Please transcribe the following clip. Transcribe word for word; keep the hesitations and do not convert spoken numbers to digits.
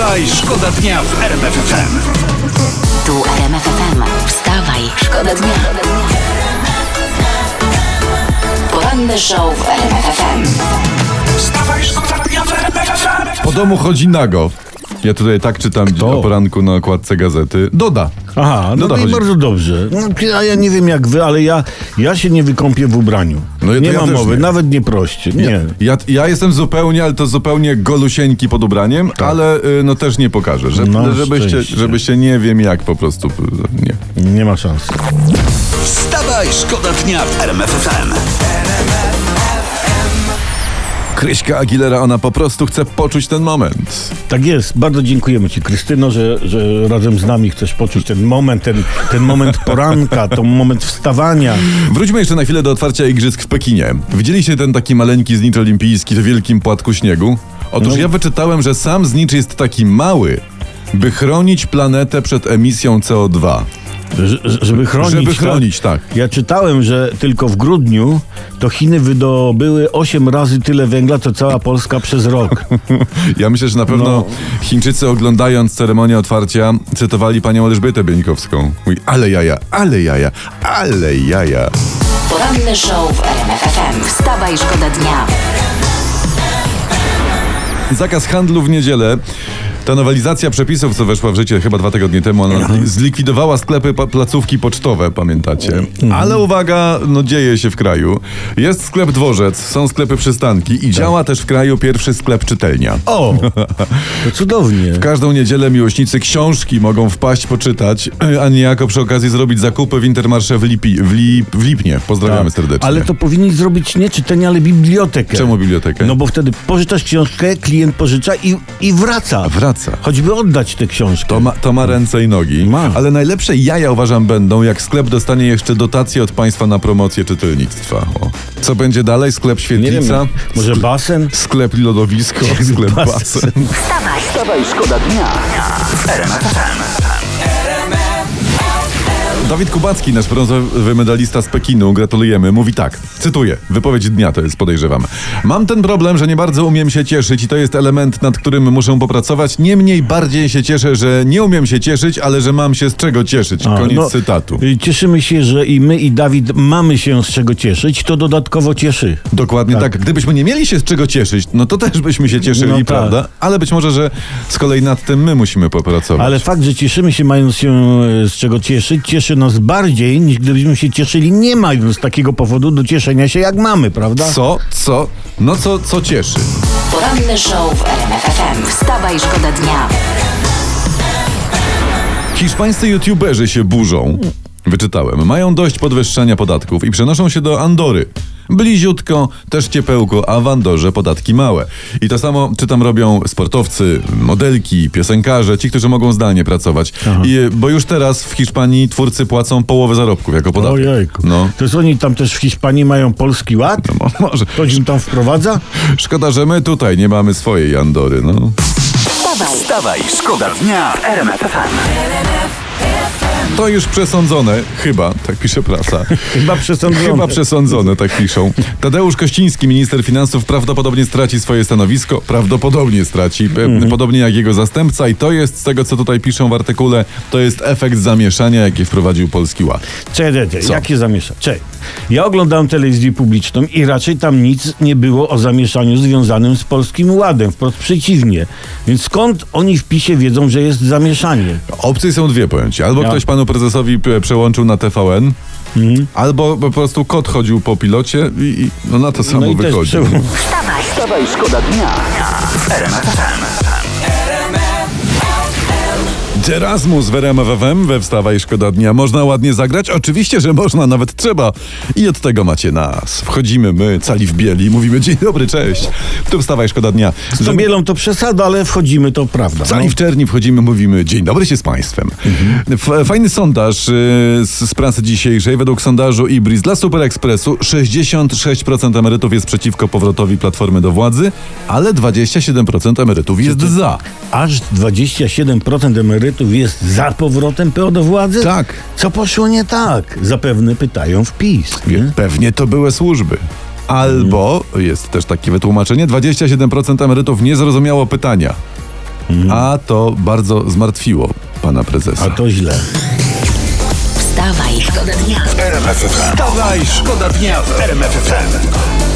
Wstawaj, szkoda dnia w R M F F M. Tu R M F F M. Wstawaj, szkoda dnia. Poranny show w R M F F M. Wstawaj, szkoda dnia w R M F F M. Po domu chodzi nago. Ja tutaj tak czytam o poranku na okładce gazety. Doda. Aha, no i bardzo dobrze. No, a ja nie wiem jak wy, ale ja, ja się nie wykąpię w ubraniu. No ja, nie ja ma mowy, nie. Nawet nie proście. Nie. nie. Ja, ja jestem zupełnie, ale to zupełnie golusieńki pod ubraniem, tak. ale no też nie pokażę. Że, no, żebyście, żebyście nie wiem jak po prostu. Nie, nie ma szans. Wstawaj, szkoda dnia w R M F F M. Kryśka Aguilera, ona po prostu chce poczuć ten moment. Tak jest. Bardzo dziękujemy ci, Krystyno, że, że razem z nami chcesz poczuć ten moment, ten, ten moment poranka, ten moment wstawania. Wróćmy jeszcze na chwilę do otwarcia igrzysk w Pekinie. Widzieliście ten taki maleńki znicz olimpijski w wielkim płatku śniegu? Otóż no. ja wyczytałem, że sam znicz jest taki mały, by chronić planetę przed emisją C O dwa. Żeby chronić, Żeby chronić tak? tak. Ja czytałem, że tylko w grudniu to Chiny wydobyły osiem razy tyle węgla, co cała Polska przez rok. Ja myślę, że na pewno no. Chińczycy, oglądając ceremonię otwarcia, cytowali panią Elżbietę Bieńkowską. Mówi, ale jaja, ale jaja, ale jaja. Poranny show w R M F F M. Wstawaj, szkoda dnia. Zakaz handlu w niedzielę. Ta nowelizacja przepisów, co weszła w życie chyba dwa tygodnie temu, ona zlikwidowała sklepy, pa- placówki pocztowe, pamiętacie. Ale uwaga, no dzieje się w kraju. Jest sklep Dworzec, są sklepy przystanki i działa też w kraju pierwszy sklep czytelnia. O, to cudownie. W każdą niedzielę miłośnicy książki mogą wpaść, poczytać, a niejako przy okazji zrobić zakupy w Intermarsze w, Lipi, w, Lip, w Lipnie. Pozdrawiamy tak. serdecznie. Ale to powinni zrobić nie czytelnia, ale bibliotekę. Czemu bibliotekę? No bo wtedy pożyczasz książkę, klient pożycza i, i wraca. Wraca. Choćby oddać te książki. To ma, to ma ręce i nogi. Ma. Ale najlepsze jaja, uważam, będą, jak sklep dostanie jeszcze dotację od państwa na promocję czytelnictwa. O. Co będzie dalej? Sklep świetlica? Może basen? Sklep lodowisko? Sklep basen? Wstawaj, wstawaj, szkoda dnia. Dawid Kubacki, nasz brązowy medalista z Pekinu, gratulujemy, mówi tak, cytuję, wypowiedź dnia to jest, podejrzewam. Mam ten problem, że nie bardzo umiem się cieszyć i to jest element, nad którym muszę popracować. Niemniej bardziej się cieszę, że nie umiem się cieszyć, ale że mam się z czego cieszyć. A, Koniec no, cytatu. Cieszymy się, że i my, i Dawid mamy się z czego cieszyć, to dodatkowo cieszy. Dokładnie tak. tak. Gdybyśmy nie mieli się z czego cieszyć, no to też byśmy się cieszyli, no tak. prawda? Ale być może, że z kolei nad tym my musimy popracować. Ale fakt, że cieszymy się, mając się z czego cieszyć, cieszy nas bardziej, niż gdybyśmy się cieszyli, nie mając takiego powodu do cieszenia się, jak mamy, prawda? Co? Co? No co, co cieszy? Poranny show w R M F F M. Wstawaj, szkoda dnia. Hiszpańscy youtuberzy się burzą. Wyczytałem. Mają dość podwyższania podatków i przenoszą się do Andory. Bliziutko, też ciepełko, a w Andorze podatki małe. I to samo, czytam, robią sportowcy, modelki, piosenkarze, ci, którzy mogą zdalnie pracować. I, bo już teraz w Hiszpanii twórcy płacą połowę zarobków jako podatek. Ojejku. No. To jest, oni tam też w Hiszpanii mają Polski Ład? No, może. Ktoś im tam wprowadza? Szkoda, że my tutaj nie mamy swojej Andory, no. Wstawaj, wstawaj, szkoda dnia w R M F F M. To już przesądzone, chyba, tak pisze prasa. Chyba przesądzone. Chyba przesądzone, tak piszą. Tadeusz Kościński, minister finansów, prawdopodobnie straci swoje stanowisko. Prawdopodobnie straci, mm-hmm. podobnie jak jego zastępca. I to jest, z tego co tutaj piszą w artykule, to jest efekt zamieszania, jaki wprowadził Polski Ład. Cześć, cześć, jakie zamieszanie? Cześć. Ja oglądałem telewizję publiczną i raczej tam nic nie było o zamieszaniu związanym z Polskim Ładem. Wprost przeciwnie. Więc skąd oni w PiSie wiedzą, że jest zamieszanie? Opcje są dwie, powiem ci. Albo ja. ktoś panu prezesowi przełączył na T V N, mhm. albo po prostu kot chodził po pilocie i, i no na to samo no wychodzi. Wstawaj, wstawaj, szkoda dnia. Erasmus w R M F F M, we Wstawaj, szkoda dnia. Można ładnie zagrać? Oczywiście, że można, nawet trzeba. I od tego macie nas. Wchodzimy my, cali w bieli, mówimy dzień dobry, cześć. Tu Wstawaj, szkoda dnia. Z tą bielą to przesada, ale wchodzimy, to prawda. Cali no? w czerni wchodzimy, mówimy dzień dobry się z państwem. Mhm. Fajny sondaż yy, z prasy dzisiejszej. Według sondażu IBRIS dla Super Expressu sześćdziesiąt sześć procent emerytów jest przeciwko powrotowi Platformy do władzy, ale dwadzieścia siedem procent emerytów jest za. Aż dwadzieścia siedem procent emerytów jest za powrotem P O do władzy? Tak. Co poszło nie tak? Zapewne pytają w PiS. Nie? Pewnie to były służby. Albo, jest też takie wytłumaczenie, dwadzieścia siedem procent emerytów nie zrozumiało pytania. Mm. A to bardzo zmartwiło pana prezesa. A to źle. Wstawaj, szkoda dnia w R M F F M. Wstawaj, szkoda dnia w R M F F M.